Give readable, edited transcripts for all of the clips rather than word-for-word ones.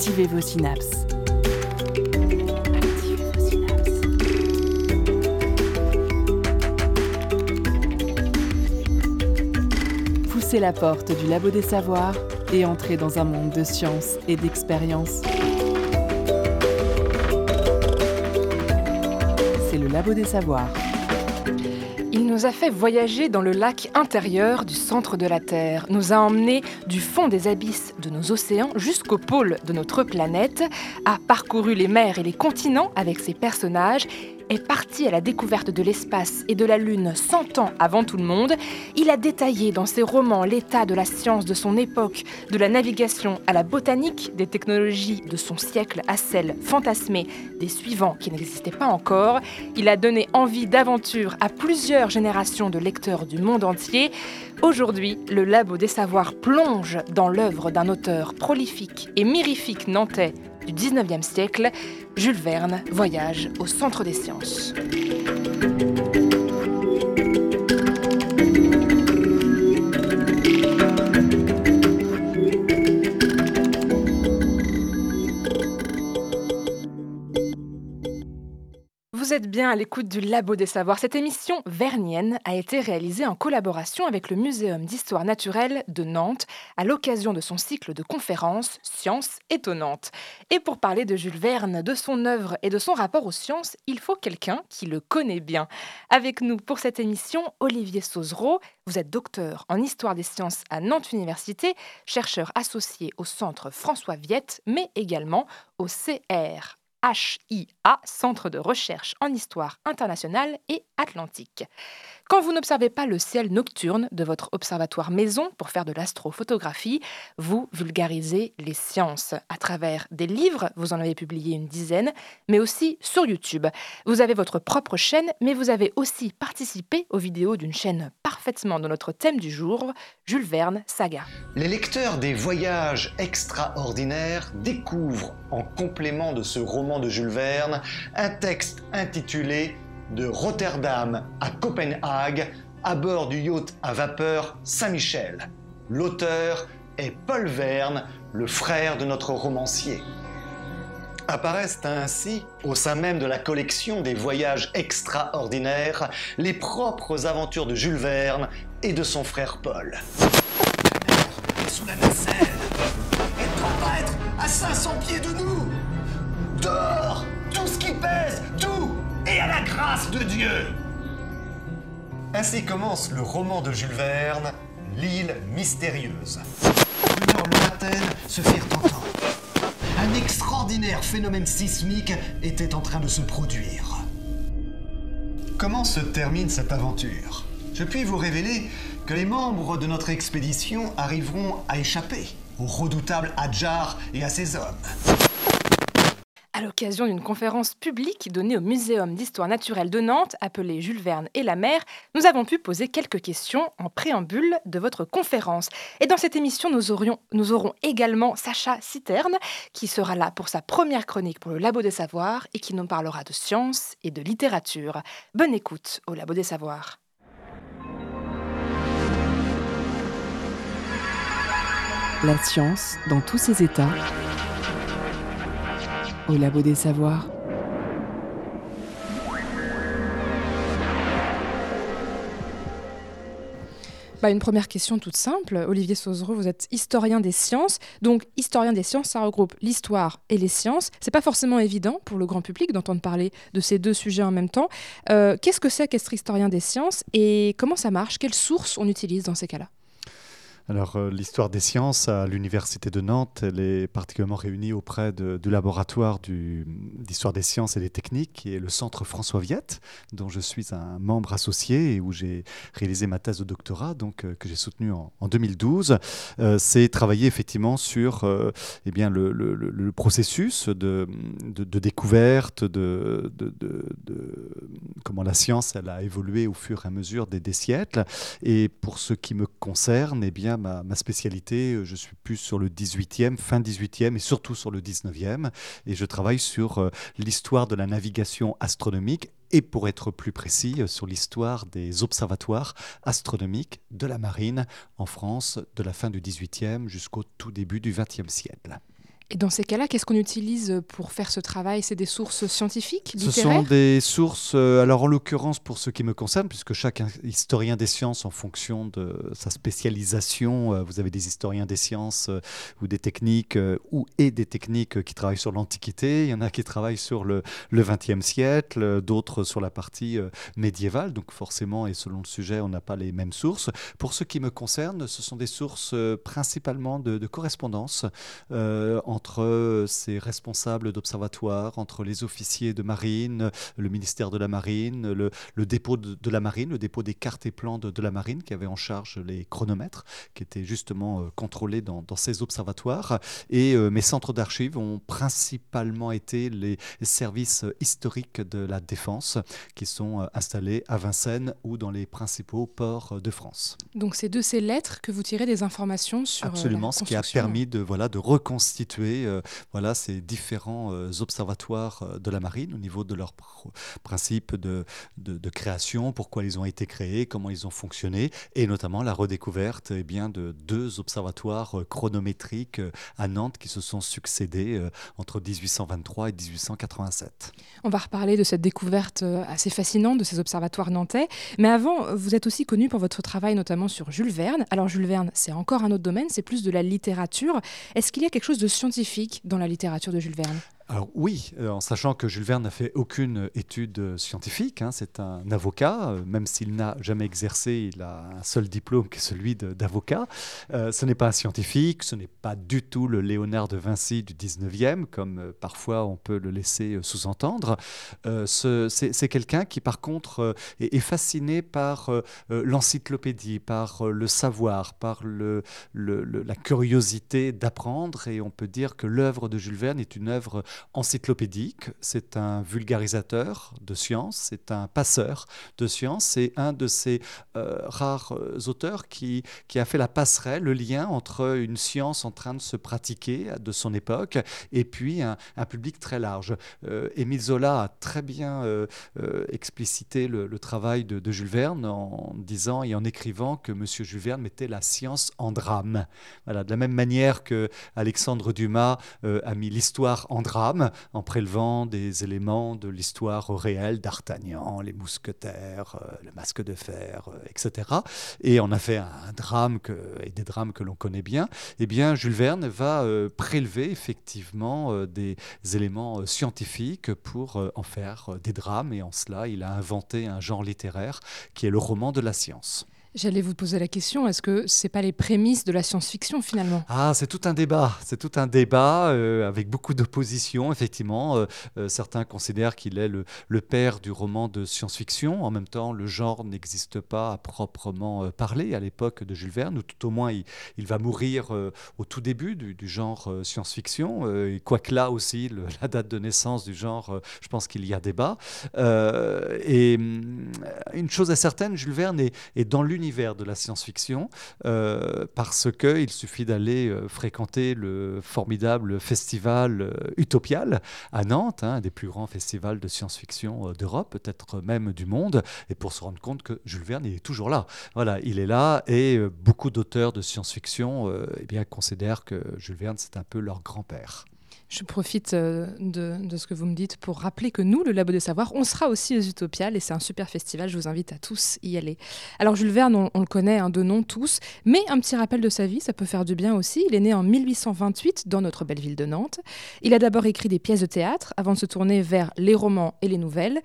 Activez vos synapses. Poussez la porte du Labo des Savoirs et entrez dans un monde de science et d'expérience. C'est le Labo des Savoirs. Il nous a fait voyager dans le lac intérieur du centre de la Terre, nous a emmenés du fond des abysses de nos océans jusqu'au pôle de notre planète, a parcouru les mers et les continents avec ses personnages, est parti à la découverte de l'espace et de la Lune 100 ans avant tout le monde. Il a détaillé dans ses romans l'état de la science de son époque, de la navigation à la botanique, des technologies de son siècle à celles fantasmées des suivants qui n'existaient pas encore. Il a donné envie d'aventure à plusieurs générations de lecteurs du monde entier. Aujourd'hui, le Labo des Savoirs plonge dans l'œuvre d'un auteur prolifique et mirifique nantais du 19e siècle, Jules Verne, voyage au centre des sciences. Vous êtes bien à l'écoute du Labo des Savoirs. Cette émission vernienne a été réalisée en collaboration avec le Muséum d'Histoire Naturelle de Nantes à l'occasion de son cycle de conférences « Sciences étonnantes ». Et pour parler de Jules Verne, de son œuvre et de son rapport aux sciences, il faut quelqu'un qui le connaît bien. Avec nous pour cette émission, Olivier Sauzereau. Vous êtes docteur en Histoire des sciences à Nantes Université, chercheur associé au Centre François Viette, mais également au CRHIA, Centre de recherche en histoire internationale et atlantique. Quand vous n'observez pas le ciel nocturne de votre observatoire maison pour faire de l'astrophotographie, vous vulgarisez les sciences. À travers des livres, vous en avez publié une dizaine, mais aussi sur YouTube. Vous avez votre propre chaîne, mais vous avez aussi participé aux vidéos d'une chaîne parfaitement dans notre thème du jour, Jules Verne Saga. Les lecteurs des voyages extraordinaires découvrent, en complément de ce roman de Jules Verne, un texte intitulé de Rotterdam à Copenhague, à bord du yacht à vapeur Saint-Michel. L'auteur est Paul Verne, le frère de notre romancier. Apparaissent ainsi, au sein même de la collection des voyages extraordinaires, les propres aventures de Jules Verne et de son frère Paul. La mer est sous la nacelle, et tempête à 500 pieds de nous. Dehors, tout ce qui pèse, tout! Et à la grâce de Dieu! Ainsi commence le roman de Jules Verne, L'île mystérieuse. Plusieurs lointaines se firent entendre. Un extraordinaire phénomène sismique était en train de se produire. Comment se termine cette aventure? Je puis vous révéler que les membres de notre expédition arriveront à échapper au redoutable Hadjar et à ses hommes. À l'occasion d'une conférence publique donnée au Muséum d'Histoire Naturelle de Nantes, appelée Jules Verne et la mer, nous avons pu poser quelques questions en préambule de votre conférence. Et dans cette émission, nous aurons également Sacha Citerne, qui sera là pour sa première chronique pour le Labo des Savoirs et qui nous parlera de science et de littérature. Bonne écoute au Labo des Savoirs. La science dans tous ses états. Au Labo des Savoirs. Une première question toute simple. Olivier Sauzereau, vous êtes historien des sciences. Donc, historien des sciences, ça regroupe l'histoire et les sciences. C'est pas forcément évident pour le grand public d'entendre parler de ces deux sujets en même temps. Qu'est-ce que c'est qu'être historien des sciences et comment ça marche? Quelles sources on utilise dans ces cas-là? Alors, l'histoire des sciences à l'Université de Nantes, elle est particulièrement réunie auprès du laboratoire d'histoire des sciences et des techniques et le Centre François Viette, dont je suis un membre associé et où j'ai réalisé ma thèse de doctorat, donc, que j'ai soutenue en 2012. C'est travailler effectivement sur le processus de découverte de comment la science elle a évolué au fur et à mesure des siècles. Et pour ce qui me concerne, ma spécialité, je suis plus sur le 18e, fin 18e et surtout sur le 19e. Et je travaille sur l'histoire de la navigation astronomique et, pour être plus précis, sur l'histoire des observatoires astronomiques de la marine en France de la fin du 18e jusqu'au tout début du 20e siècle. Et dans ces cas-là, qu'est-ce qu'on utilise pour faire ce travail ? C'est des sources scientifiques, littéraires ? Ce sont des sources, alors en l'occurrence pour ce qui me concerne, puisque chaque historien des sciences, en fonction de sa spécialisation, vous avez des historiens des sciences ou des techniques, qui travaillent sur l'Antiquité, il y en a qui travaillent sur le XXe siècle, d'autres sur la partie médiévale, donc forcément, et selon le sujet, on n'a pas les mêmes sources. Pour ce qui me concerne, ce sont des sources principalement de correspondance entre ces responsables d'observatoires, entre les officiers de marine, le ministère de la marine, le dépôt de la marine, le dépôt des cartes et plans de la marine qui avait en charge les chronomètres, qui étaient justement contrôlés dans ces observatoires. Et mes centres d'archives ont principalement été les services historiques de la Défense qui sont installés à Vincennes ou dans les principaux ports de France. Donc c'est de ces lettres que vous tirez des informations sur la construction. Absolument, ce qui a permis de reconstituer ces différents observatoires de la marine au niveau de leurs principes de création, pourquoi ils ont été créés, comment ils ont fonctionné, et notamment la redécouverte de deux observatoires chronométriques à Nantes qui se sont succédés entre 1823 et 1887. On va reparler de cette découverte assez fascinante de ces observatoires nantais, mais avant, vous êtes aussi connu pour votre travail notamment sur Jules Verne. Alors Jules Verne, c'est encore un autre domaine, c'est plus de la littérature. Est-ce qu'il y a quelque chose de scientifique dans la littérature de Jules Verne ? Alors oui, en sachant que Jules Verne n'a fait aucune étude scientifique, c'est un avocat, même s'il n'a jamais exercé, il a un seul diplôme qui est celui d'avocat. Ce n'est pas un scientifique, ce n'est pas du tout le Léonard de Vinci du 19e, comme parfois on peut le laisser sous-entendre. C'est quelqu'un qui par contre est fasciné par l'encyclopédie, par le savoir, par la curiosité d'apprendre, et on peut dire que l'œuvre de Jules Verne est une œuvre encyclopédique, c'est un vulgarisateur de science, c'est un passeur de science, c'est un de ces rares auteurs qui a fait la passerelle, le lien entre une science en train de se pratiquer de son époque et puis un public très large. Émile Zola a très bien explicité le travail de Jules Verne en disant et en écrivant que M. Jules Verne mettait la science en drame. Voilà, de la même manière que Alexandre Dumas a mis l'histoire en drame en prélevant des éléments de l'histoire réelle, d'Artagnan, les mousquetaires, le masque de fer, etc. Et on a fait un drame et des drames que l'on connaît bien. Eh bien, Jules Verne va prélever effectivement des éléments scientifiques pour en faire des drames, et en cela, il a inventé un genre littéraire qui est le roman de la science. J'allais vous poser la question, est-ce que ce n'est pas les prémices de la science-fiction finalement ? Ah, c'est tout un débat, avec beaucoup d'opposition effectivement. Certains considèrent qu'il est le père du roman de science-fiction. En même temps, le genre n'existe pas à proprement parler à l'époque de Jules Verne, ou tout au moins il va mourir au tout début du genre science-fiction. Quoique là aussi, la date de naissance du genre, je pense qu'il y a débat. Et une chose est certaine, Jules Verne est dans l'univers de la science-fiction, parce qu'il suffit d'aller fréquenter le formidable festival Utopial à Nantes, un des plus grands festivals de science-fiction d'Europe, peut-être même du monde, et pour se rendre compte que Jules Verne, il est toujours là. Voilà, il est là, et beaucoup d'auteurs de science-fiction considèrent que Jules Verne, c'est un peu leur grand-père. Je profite de ce que vous me dites pour rappeler que nous, le Labo des Savoirs, on sera aussi aux Utopiales, et c'est un super festival, je vous invite à tous y aller. Alors Jules Verne, on le connaît de nom tous, mais un petit rappel de sa vie, ça peut faire du bien aussi. Il est né en 1828 dans notre belle ville de Nantes. Il a d'abord écrit des pièces de théâtre avant de se tourner vers les romans et les nouvelles,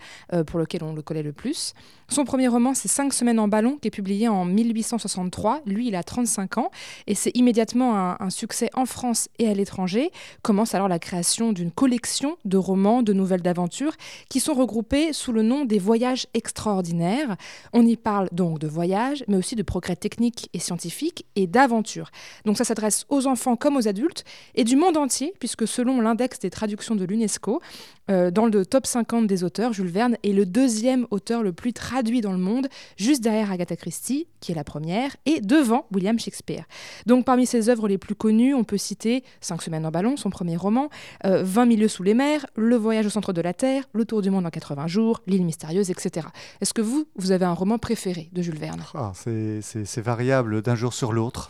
pour lesquels on le connaît le plus. Son premier roman, c'est 5 semaines en ballon, qui est publié en 1863. Lui, il a 35 ans et c'est immédiatement un succès en France et à l'étranger. Commence alors la création d'une collection de romans, de nouvelles d'aventure qui sont regroupés sous le nom des Voyages extraordinaires. On y parle donc de voyages, mais aussi de progrès techniques et scientifiques et d'aventures. Donc ça s'adresse aux enfants comme aux adultes et du monde entier, puisque selon l'index des traductions de l'UNESCO, dans le top 50 des auteurs, Jules Verne est le 2e auteur le plus traduit dans le monde, juste derrière Agatha Christie, qui est la première, et devant William Shakespeare. Donc parmi ses œuvres les plus connues, on peut citer 5 semaines en ballon, son premier roman, 20 milieux sous les mers, le voyage au centre de la Terre, le tour du monde en 80 jours, l'île mystérieuse, etc. Est-ce que vous avez un roman préféré de Jules Verne ? C'est variable d'un jour sur l'autre.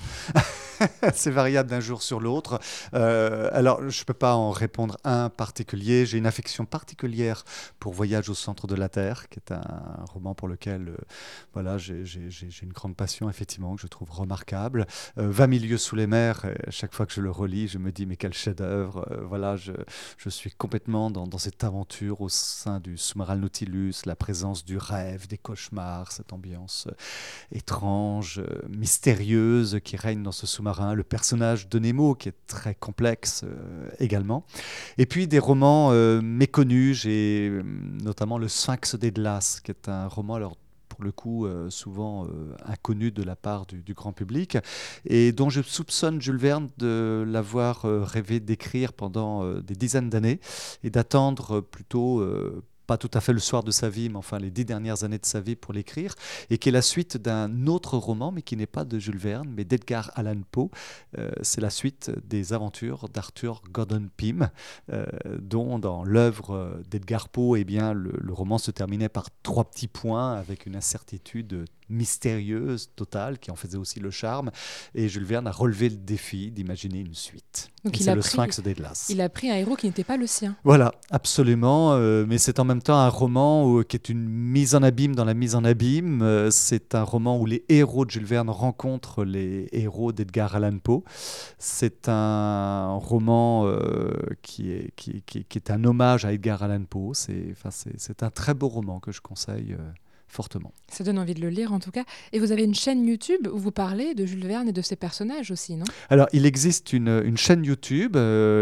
C'est variable d'un jour sur l'autre. Alors, je ne peux pas en répondre un particulier. J'ai une affection particulière pour Voyage au centre de la Terre, qui est un roman pour lequel voilà, j'ai une grande passion, effectivement, que je trouve remarquable. 20 000 lieues sous les mers, à chaque fois que je le relis, je me dis, mais quel chef-d'œuvre. Voilà, je suis complètement dans cette aventure au sein du sous-marin Nautilus, la présence du rêve, des cauchemars, cette ambiance étrange, mystérieuse qui règne dans ce sous-marin, le personnage de Nemo qui est très complexe également. Et puis des romans méconnus, j'ai notamment Le Sphinx des glaces, qui est un roman, alors pour le coup souvent inconnu de la part du grand public, et dont je soupçonne Jules Verne de l'avoir rêvé d'écrire pendant des dizaines d'années, et d'attendre plutôt... pas tout à fait le soir de sa vie, mais enfin les 10 dernières années de sa vie pour l'écrire, et qui est la suite d'un autre roman, mais qui n'est pas de Jules Verne, mais d'Edgar Allan Poe. C'est la suite des aventures d'Arthur Gordon Pym, dont dans l'œuvre d'Edgar Poe, eh bien, le roman se terminait par 3 petits points, avec une incertitude mystérieuse, totale, qui en faisait aussi le charme. Et Jules Verne a relevé le défi d'imaginer une suite. Donc c'est le Sphinx des glaces. Il a pris un héros qui n'était pas le sien. Voilà, absolument. Mais c'est en même temps un roman qui est une mise en abîme dans la mise en abîme. C'est un roman où les héros de Jules Verne rencontrent les héros d'Edgar Allan Poe. C'est un roman qui est un hommage à Edgar Allan Poe. C'est un très beau roman que je conseille fortement. Ça donne envie de le lire en tout cas. Et vous avez une chaîne YouTube où vous parlez de Jules Verne et de ses personnages aussi, non ? Alors, il existe une chaîne YouTube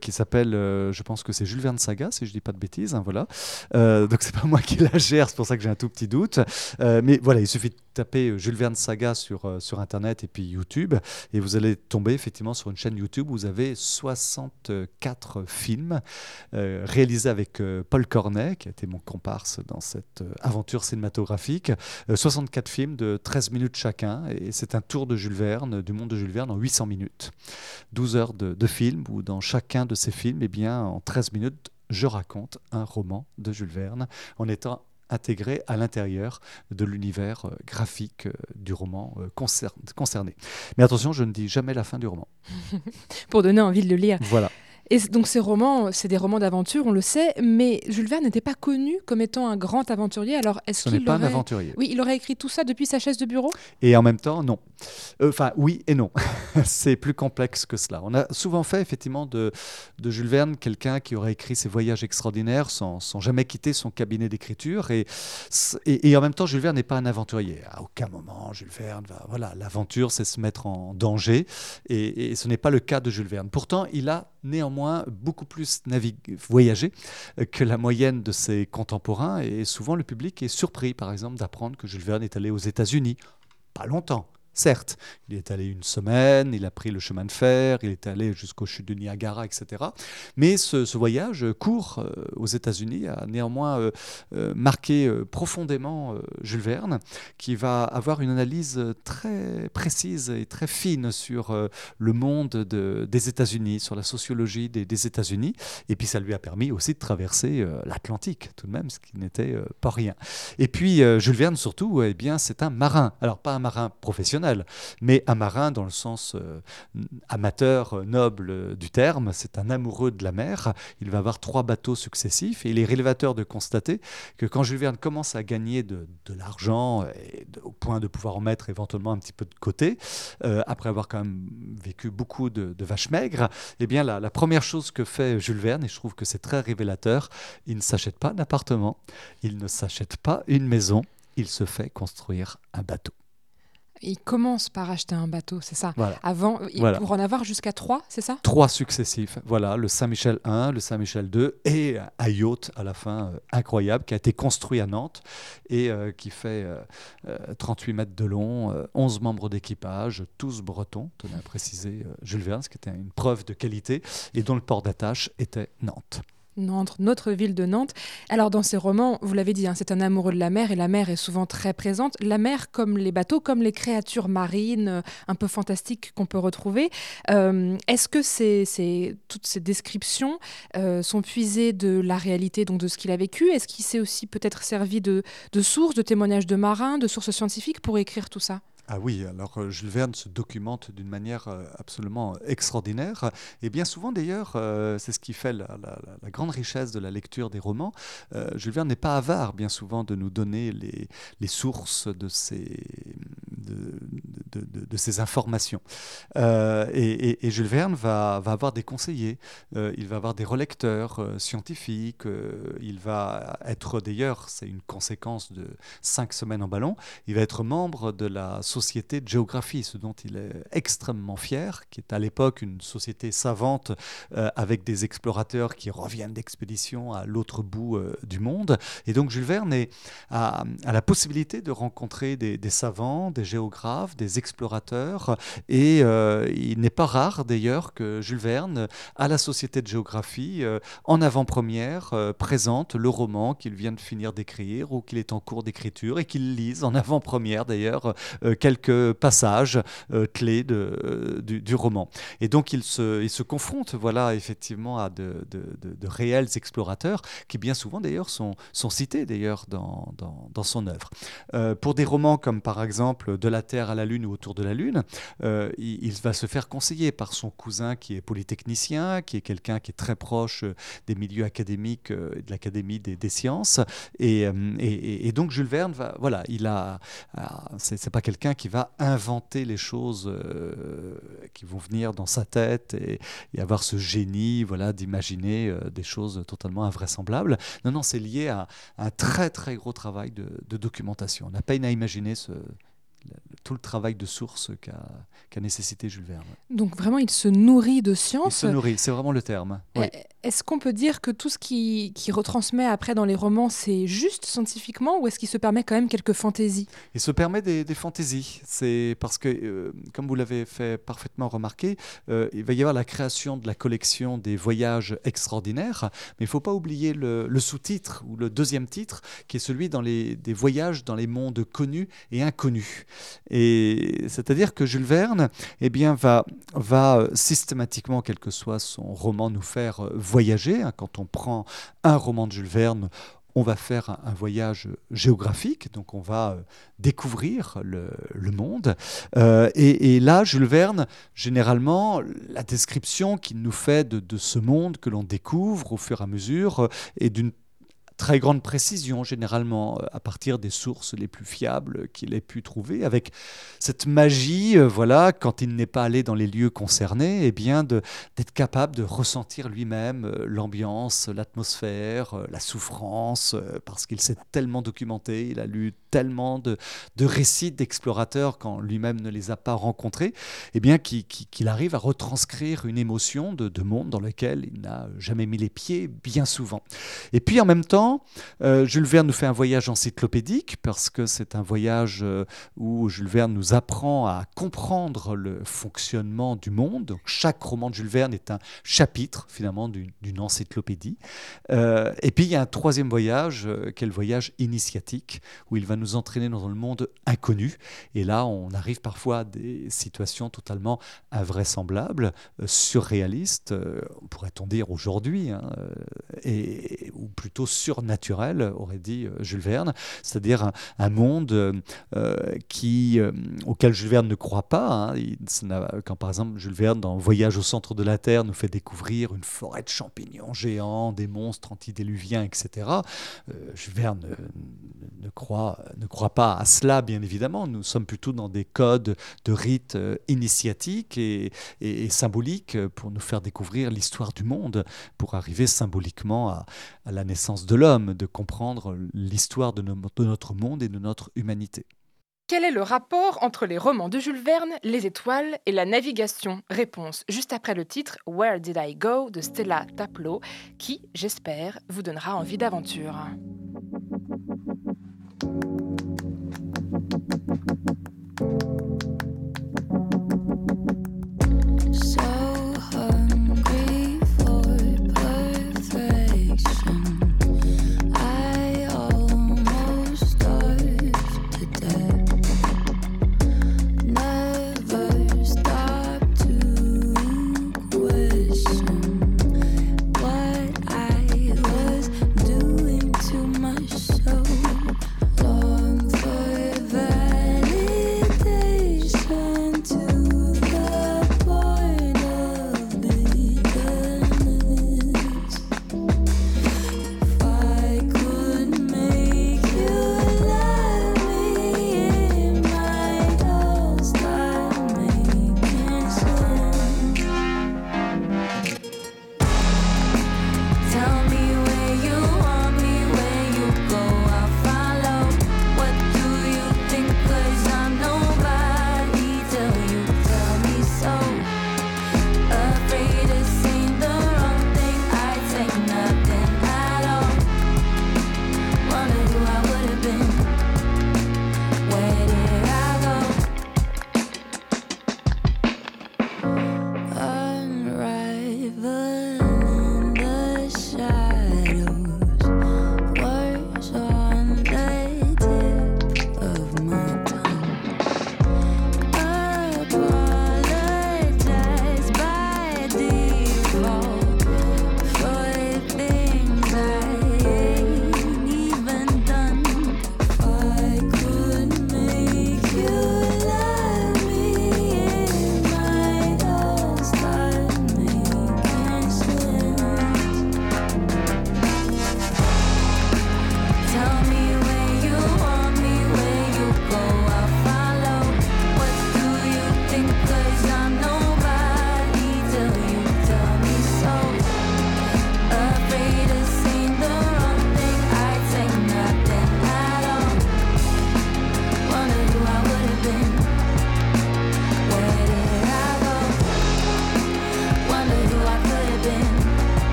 qui s'appelle, je pense que c'est Jules Verne Saga, si je ne dis pas de bêtises, hein, voilà. Donc, ce n'est pas moi qui la gère, c'est pour ça que j'ai un tout petit doute. Mais voilà, il suffit de taper Jules Verne Saga sur Internet et puis YouTube, et vous allez tomber effectivement sur une chaîne YouTube où vous avez 64 films réalisés avec Paul Cornet, qui a été mon comparse dans cette aventure cinématographique. 64 films de 13 minutes chacun, et c'est un tour de Jules Verne, du monde de Jules Verne en 800 minutes. 12 heures de films où dans chacun de ces films, eh bien, en 13 minutes, je raconte un roman de Jules Verne en étant intégré à l'intérieur de l'univers graphique du roman concerné. Mais attention, je ne dis jamais la fin du roman. Pour donner envie de le lire. Voilà. Et donc ces romans, c'est des romans d'aventure, on le sait, mais Jules Verne n'était pas connu comme étant un grand aventurier. Alors est-ce qu'il pas un aventurier. Oui, il aurait écrit tout ça depuis sa chaise de bureau ? Et en même temps, non. Enfin, oui et non. C'est plus complexe que cela. On a souvent fait effectivement de Jules Verne quelqu'un qui aurait écrit ses voyages extraordinaires sans jamais quitter son cabinet d'écriture. Et en même temps, Jules Verne n'est pas un aventurier. À aucun moment, Jules Verne va... Voilà, l'aventure, c'est se mettre en danger. Et ce n'est pas le cas de Jules Verne. Pourtant, il a néanmoins beaucoup plus voyagé que la moyenne de ses contemporains, et souvent le public est surpris, par exemple, d'apprendre que Jules Verne est allé aux États-Unis. Pas longtemps, certes. Il est allé une semaine, il a pris le chemin de fer, il est allé jusqu'aux chutes de Niagara, etc. Mais ce voyage court aux États-Unis a néanmoins marqué profondément Jules Verne, qui va avoir une analyse très précise et très fine sur le monde des États-Unis, sur la sociologie des États-Unis. Et puis ça lui a permis aussi de traverser l'Atlantique, tout de même, ce qui n'était pas rien. Et puis Jules Verne, surtout, eh bien, c'est un marin. Alors, pas un marin professionnel, mais un marin dans le sens amateur, noble du terme. C'est un amoureux de la mer. Il va avoir 3 bateaux successifs, et il est révélateur de constater que quand Jules Verne commence à gagner de l'argent, et au point de pouvoir en mettre éventuellement un petit peu de côté, après avoir quand même vécu beaucoup de vaches maigres, eh bien la première chose que fait Jules Verne, et je trouve que c'est très révélateur, il ne s'achète pas un appartement, il ne s'achète pas une maison, il se fait construire un bateau. Il commence par acheter un bateau, c'est ça. Voilà. Avant, voilà. Pour en avoir jusqu'à 3, c'est ça ? 3 successifs, voilà, le Saint-Michel 1, le Saint-Michel 2 et un yacht à la fin incroyable qui a été construit à Nantes et qui fait 38 mètres de long, 11 membres d'équipage, tous bretons, tenez à préciser Jules Verne, ce qui était une preuve de qualité, et dont le port d'attache était Nantes. Notre ville de Nantes. Alors dans ces romans, vous l'avez dit, hein, c'est un amoureux de la mer, et la mer est souvent très présente. La mer, comme les bateaux, comme les créatures marines un peu fantastiques qu'on peut retrouver. Est-ce que toutes ces descriptions sont puisées de la réalité, donc de ce qu'il a vécu ? Est-ce qu'il s'est aussi peut-être servi de sources, de témoignages de marins, de sources scientifiques pour écrire tout ça ? Ah oui, alors Jules Verne se documente d'une manière absolument extraordinaire. Et bien souvent d'ailleurs, c'est ce qui fait la grande richesse de la lecture des romans. Jules Verne n'est pas avare bien souvent de nous donner les sources de ces informations. Et Jules Verne va avoir des conseillers, il va avoir des relecteurs scientifiques, il va être d'ailleurs, c'est une conséquence de 5 semaines en ballon, il va être membre de la Société de géographie, ce dont il est extrêmement fier, qui est à l'époque une société savante avec des explorateurs qui reviennent d'expéditions à l'autre bout du monde. Et donc Jules Verne a la possibilité de rencontrer des savants, des géographes, des explorateurs. Et il n'est pas rare d'ailleurs que Jules Verne, à la Société de géographie, en avant-première, présente le roman qu'il vient de finir d'écrire ou qu'il est en cours d'écriture et qu'il lise en avant-première d'ailleurs quelques passages clés du roman. Et donc, il se confronte, voilà, effectivement, à de réels explorateurs qui, bien souvent, d'ailleurs, sont cités, d'ailleurs, dans son œuvre. Pour des romans comme, par exemple, De la Terre à la Lune ou Autour de la Lune, il va se faire conseiller par son cousin qui est polytechnicien, qui est quelqu'un qui est très proche des milieux académiques, de l'Académie des sciences. Et donc, Jules Verne, c'est pas quelqu'un qui va inventer les choses qui vont venir dans sa tête et avoir ce génie, voilà, d'imaginer des choses totalement invraisemblables. Non, c'est lié à un très très gros travail de documentation. On a peine à imaginer tout le travail de source qu'a nécessité Jules Verne. Donc vraiment, il se nourrit de science. Il se nourrit, c'est vraiment le terme. Oui. Est-ce qu'on peut dire que tout ce qui retransmet après dans les romans, c'est juste scientifiquement, ou est-ce qu'il se permet quand même quelques fantaisies ? Il se permet des fantaisies. C'est parce que, comme vous l'avez fait parfaitement remarquer, il va y avoir la création de la collection des voyages extraordinaires, mais il ne faut pas oublier le sous-titre, ou le deuxième titre, qui est celui des voyages dans les mondes connus et inconnus. Et c'est-à-dire que Jules Verne, eh bien, va systématiquement, quel que soit son roman, nous faire voyager. Quand on prend un roman de Jules Verne, on va faire un voyage géographique, donc on va découvrir le monde. Et là, Jules Verne, généralement, la description qu'il nous fait de ce monde que l'on découvre au fur et à mesure est d'une très grande précision, généralement, à partir des sources les plus fiables qu'il ait pu trouver, avec cette magie, voilà, quand il n'est pas allé dans les lieux concernés, eh bien d'être capable de ressentir lui-même l'ambiance, l'atmosphère, la souffrance, parce qu'il s'est tellement documenté, il a lu tellement de récits d'explorateurs quand lui-même ne les a pas rencontrés, eh bien qu'il arrive à retranscrire une émotion de monde dans lequel il n'a jamais mis les pieds, bien souvent. Et puis, en même temps, Jules Verne nous fait un voyage encyclopédique, parce que c'est un voyage où Jules Verne nous apprend à comprendre le fonctionnement du monde. Donc, chaque roman de Jules Verne est un chapitre, finalement, d'une encyclopédie. Et puis, il y a un troisième voyage, qui est le voyage initiatique, où il va nous entraîner dans le monde inconnu. Et là, on arrive parfois à des situations totalement invraisemblables, surréalistes, pourrait-on dire aujourd'hui, hein, ou plutôt surnaturel, aurait dit Jules Verne, c'est-à-dire un monde auquel Jules Verne ne croit pas. Hein. Quand par exemple Jules Verne, dans Voyage au centre de la Terre, nous fait découvrir une forêt de champignons géants, des monstres antidéluviens, etc., Jules Verne ne croit pas à cela, bien évidemment. Nous sommes plutôt dans des codes de rites initiatiques et symboliques pour nous faire découvrir l'histoire du monde, pour arriver symboliquement à la naissance de l'homme, de comprendre l'histoire de notre monde et de notre humanité. Quel est le rapport entre les romans de Jules Verne, les étoiles et la navigation ? Réponse juste après le titre « Where did I go ?» de Stella Taplow, qui, j'espère, vous donnera envie d'aventure.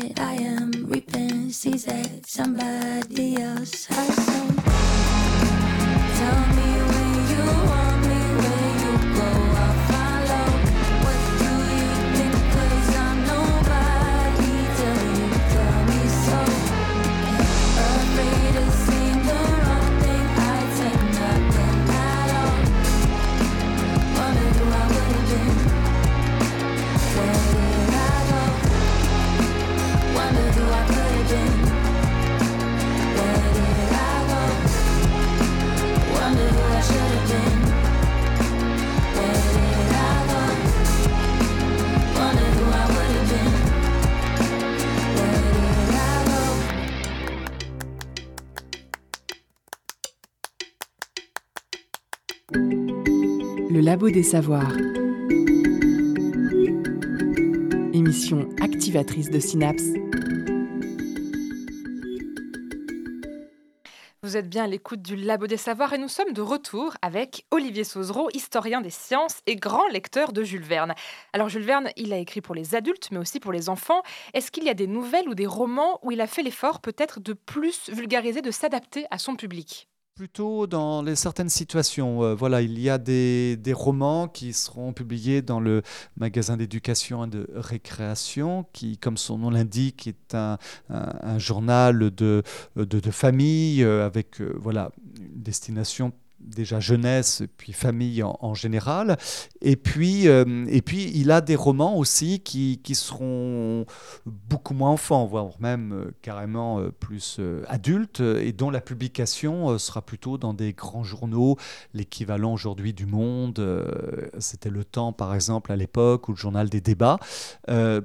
that I am reaping seeds that somebody else has sown. Tell me when you want me, where you go, I'll follow. What do you think? 'Cause I'm nobody till you tell me so. Afraid to seem the wrong thing, I take nothing at all. Wonder who I would've been. Where did I go? Wonder who I could've been. Where did I go? Wonder who I should've been. Where did I go? Wonder who I would've been. Where did I go? Le Labo des Savoirs. Émission activatrice de synapses. Vous êtes bien à l'écoute du Labo des Savoirs et nous sommes de retour avec Olivier Sauzereau, historien des sciences et grand lecteur de Jules Verne. Alors Jules Verne, il a écrit pour les adultes mais aussi pour les enfants. Est-ce qu'il y a des nouvelles ou des romans où il a fait l'effort peut-être de plus vulgariser, de s'adapter à son public ? Plutôt dans certaines situations. Il y a des romans qui seront publiés dans le magasin d'éducation et de récréation, qui, comme son nom l'indique, est un journal de famille avec une destination déjà jeunesse, puis famille en général. Et puis, il a des romans aussi qui seront beaucoup moins enfants, voire même carrément plus adultes, et dont la publication sera plutôt dans des grands journaux, l'équivalent aujourd'hui du Monde. C'était Le Temps, par exemple, à l'époque, ou le Journal des débats,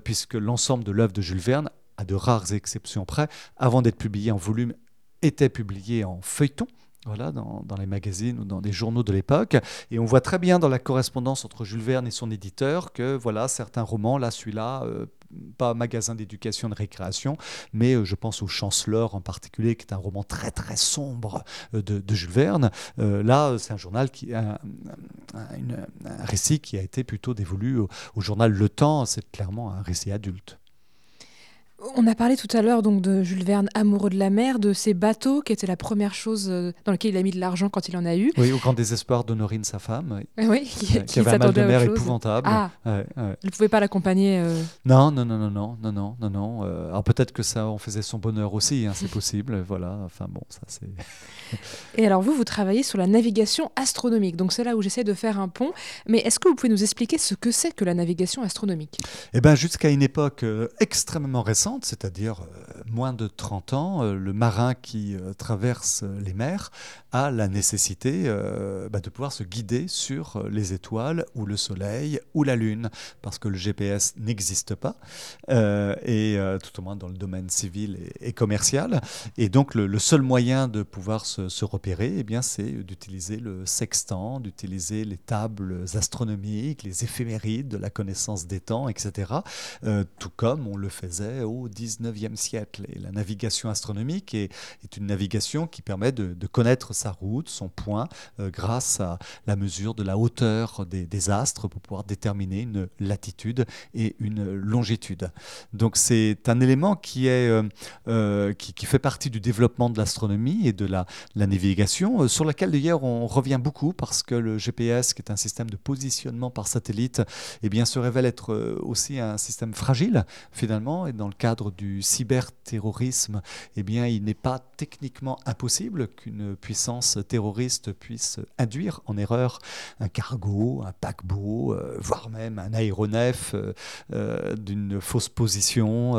puisque l'ensemble de l'œuvre de Jules Verne, à de rares exceptions près, avant d'être publié en volume, était publié en feuilleton. Dans les magazines ou dans des journaux de l'époque. Et on voit très bien dans la correspondance entre Jules Verne et son éditeur que certains romans, celui-là, pas magasin d'éducation et de récréation, mais je pense au Chanceleur en particulier, qui est un roman très très sombre de Jules Verne. C'est un journal un récit qui a été plutôt dévolu au journal Le Temps. C'est clairement un récit adulte. On a parlé tout à l'heure donc de Jules Verne amoureux de la mer, de ses bateaux qui étaient la première chose dans laquelle il a mis de l'argent quand il en a eu. Oui, au grand désespoir d'Honorine, sa femme. Oui, qui avait un mal de mer épouvantable. Ah, elle ne pouvait pas l'accompagner. Non. Alors peut-être que ça en faisait son bonheur aussi, hein, c'est possible. Ça c'est. Et alors vous travaillez sur la navigation astronomique. Donc c'est là où j'essaie de faire un pont. Mais est-ce que vous pouvez nous expliquer ce que c'est que la navigation astronomique ? Jusqu'à une époque extrêmement récente, c'est-à-dire moins de 30 ans, le marin qui traverse les mers a la nécessité de pouvoir se guider sur les étoiles ou le soleil ou la lune, parce que le GPS n'existe pas, et tout au moins dans le domaine civil et commercial. Et donc le seul moyen de pouvoir se repérer, c'est d'utiliser le sextant, d'utiliser les tables astronomiques, les éphémérides de la connaissance des temps, etc., tout comme on le faisait au XIXe siècle. Et la navigation astronomique est une navigation qui permet de connaître sa route, son point, grâce à la mesure de la hauteur des astres pour pouvoir déterminer une latitude et une longitude. Donc c'est un élément qui fait partie du développement de l'astronomie et de la navigation, sur laquelle d'ailleurs on revient beaucoup parce que le GPS, qui est un système de positionnement par satellite, se révèle être aussi un système fragile finalement, et dans le cadre du cyberterrorisme, il n'est pas techniquement impossible qu'une puissance terroriste puisse induire en erreur un cargo, un paquebot, voire même un aéronef d'une fausse position.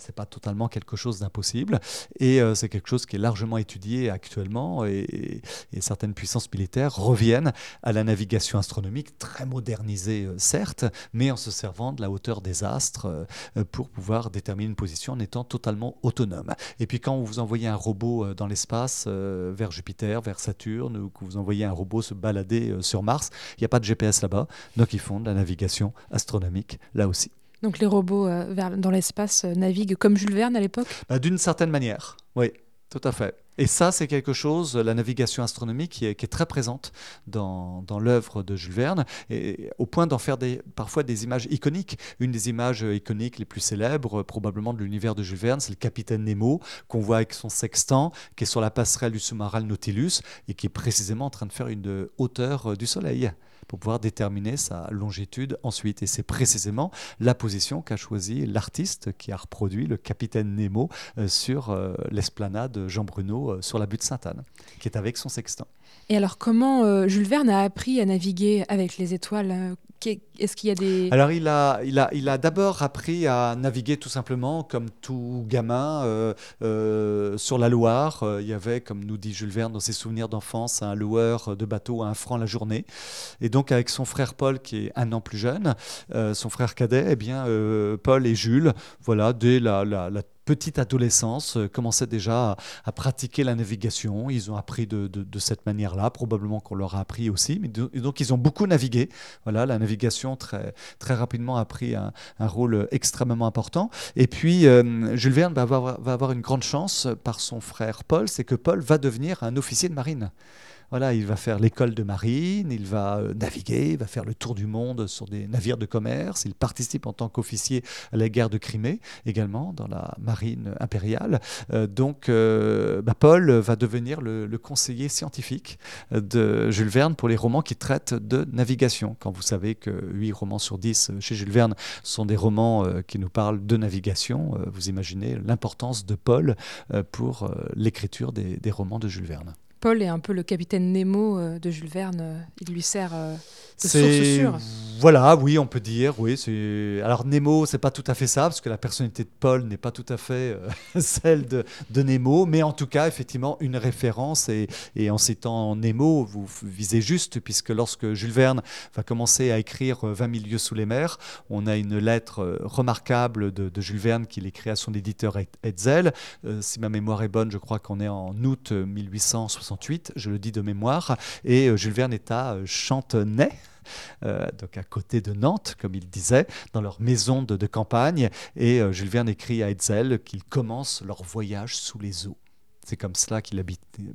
C'est pas totalement quelque chose d'impossible, et c'est quelque chose qui est largement étudié actuellement, et certaines puissances militaires reviennent à la navigation astronomique, très modernisée certes, mais en se servant de la hauteur des astres pour pouvoir déterminer une position en étant totalement autonome. Et puis quand vous envoyez un robot dans l'espace, vers Jupiter, vers Saturne, ou que vous envoyez un robot se balader sur Mars, il n'y a pas de GPS là-bas, donc ils font de la navigation astronomique là aussi. Donc les robots dans l'espace naviguent comme Jules Verne à l'époque ? D'une certaine manière, oui, tout à fait. Et ça, c'est quelque chose, la navigation astronomique, qui est très présente dans l'œuvre de Jules Verne, et au point d'en faire parfois des images iconiques. Une des images iconiques les plus célèbres, probablement de l'univers de Jules Verne, c'est le capitaine Nemo, qu'on voit avec son sextant, qui est sur la passerelle du sous-marin Nautilus, et qui est précisément en train de faire une hauteur du Soleil, pour pouvoir déterminer sa longitude ensuite. Et c'est précisément la position qu'a choisie l'artiste qui a reproduit le capitaine Nemo sur l'esplanade Jean Bruno sur la butte Sainte-Anne, qui est avec son sextant. Et alors, comment Jules Verne a appris à naviguer avec les étoiles ? Est-ce qu'il y a des... Alors, il a d'abord appris à naviguer tout simplement, comme tout gamin, sur la Loire. Il y avait, comme nous dit Jules Verne dans ses souvenirs d'enfance, un loueur de bateau à 1 franc la journée. Et donc, avec son frère Paul, qui est 1 an plus jeune, son frère cadet, Paul et Jules, voilà, dès la petite adolescence, commençaient déjà à pratiquer la navigation. Ils ont appris de cette manière-là, probablement qu'on leur a appris aussi. Et donc, ils ont beaucoup navigué. Voilà, la navigation, très, très rapidement, a pris un rôle extrêmement important. Et puis, Jules Verne va avoir une grande chance par son frère Paul, c'est que Paul va devenir un officier de marine. Voilà, il va faire l'école de marine, il va naviguer, il va faire le tour du monde sur des navires de commerce. Il participe en tant qu'officier à la guerre de Crimée, également dans la marine impériale. Paul va devenir le conseiller scientifique de Jules Verne pour les romans qui traitent de navigation. Quand vous savez que 8 romans sur 10 chez Jules Verne sont des romans qui nous parlent de navigation, vous imaginez l'importance de Paul pour l'écriture des romans de Jules Verne. Paul est un peu le capitaine Nemo de Jules Verne. Il lui sert de source sûre. Voilà, oui, on peut dire. Oui, c'est... Alors Nemo, c'est pas tout à fait ça, parce que la personnalité de Paul n'est pas tout à fait celle de Nemo. Mais en tout cas, effectivement, une référence. Et en citant Nemo, vous visez juste, puisque lorsque Jules Verne va commencer à écrire 20 000 lieues sous les mers, on a une lettre remarquable de Jules Verne qu'il écrit à son éditeur Hetzel. Si ma mémoire est bonne, je crois qu'on est en août 1868. Je le dis de mémoire, et Jules Verne est à Chantenay, donc à côté de Nantes, comme il disait, dans leur maison de campagne, et Jules Verne écrit à Hetzel qu'ils commencent leur voyage sous les eaux. C'est comme cela qu'il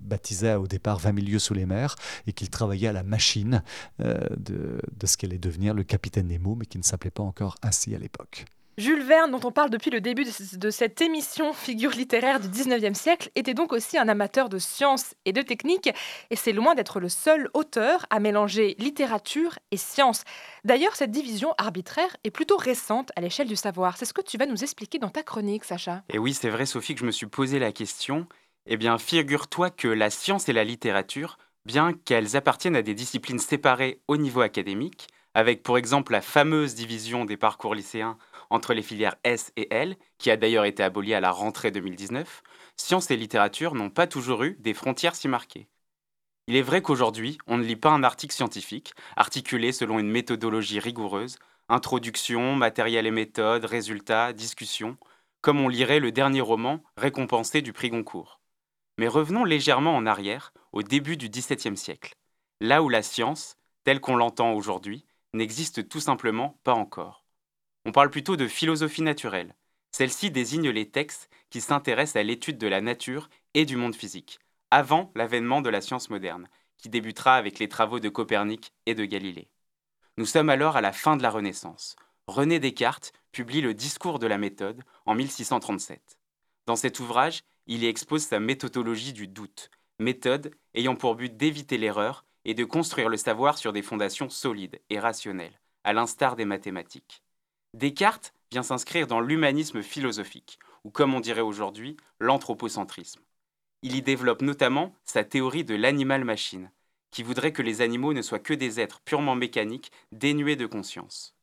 baptisait au départ 20 000 lieues sous les mers, et qu'il travaillait à la machine de ce qu'allait devenir le capitaine Nemo, mais qui ne s'appelait pas encore ainsi à l'époque. Jules Verne, dont on parle depuis le début de cette émission, figure littéraire du 19e siècle, était donc aussi un amateur de sciences et de techniques, et c'est loin d'être le seul auteur à mélanger littérature et science. D'ailleurs, cette division arbitraire est plutôt récente à l'échelle du savoir. C'est ce que tu vas nous expliquer dans ta chronique, Sacha. Et oui, c'est vrai, Sophie, que je me suis posé la question. Eh bien, figure-toi que la science et la littérature, bien qu'elles appartiennent à des disciplines séparées au niveau académique, avec pour exemple la fameuse division des parcours lycéens entre les filières S et L, qui a d'ailleurs été abolie à la rentrée 2019, sciences et littérature n'ont pas toujours eu des frontières si marquées. Il est vrai qu'aujourd'hui, on ne lit pas un article scientifique, articulé selon une méthodologie rigoureuse, introduction, matériel et méthode, résultats, discussion, comme on lirait le dernier roman récompensé du prix Goncourt. Mais revenons légèrement en arrière, au début du XVIIe siècle, là où la science, telle qu'on l'entend aujourd'hui, n'existe tout simplement pas encore. On parle plutôt de philosophie naturelle. Celle-ci désigne les textes qui s'intéressent à l'étude de la nature et du monde physique, avant l'avènement de la science moderne, qui débutera avec les travaux de Copernic et de Galilée. Nous sommes alors à la fin de la Renaissance. René Descartes publie le Discours de la méthode en 1637. Dans cet ouvrage, il y expose sa méthodologie du doute, méthode ayant pour but d'éviter l'erreur et de construire le savoir sur des fondations solides et rationnelles, à l'instar des mathématiques. Descartes vient s'inscrire dans l'humanisme philosophique, ou comme on dirait aujourd'hui, l'anthropocentrisme. Il y développe notamment sa théorie de l'animal-machine, qui voudrait que les animaux ne soient que des êtres purement mécaniques, dénués de conscience.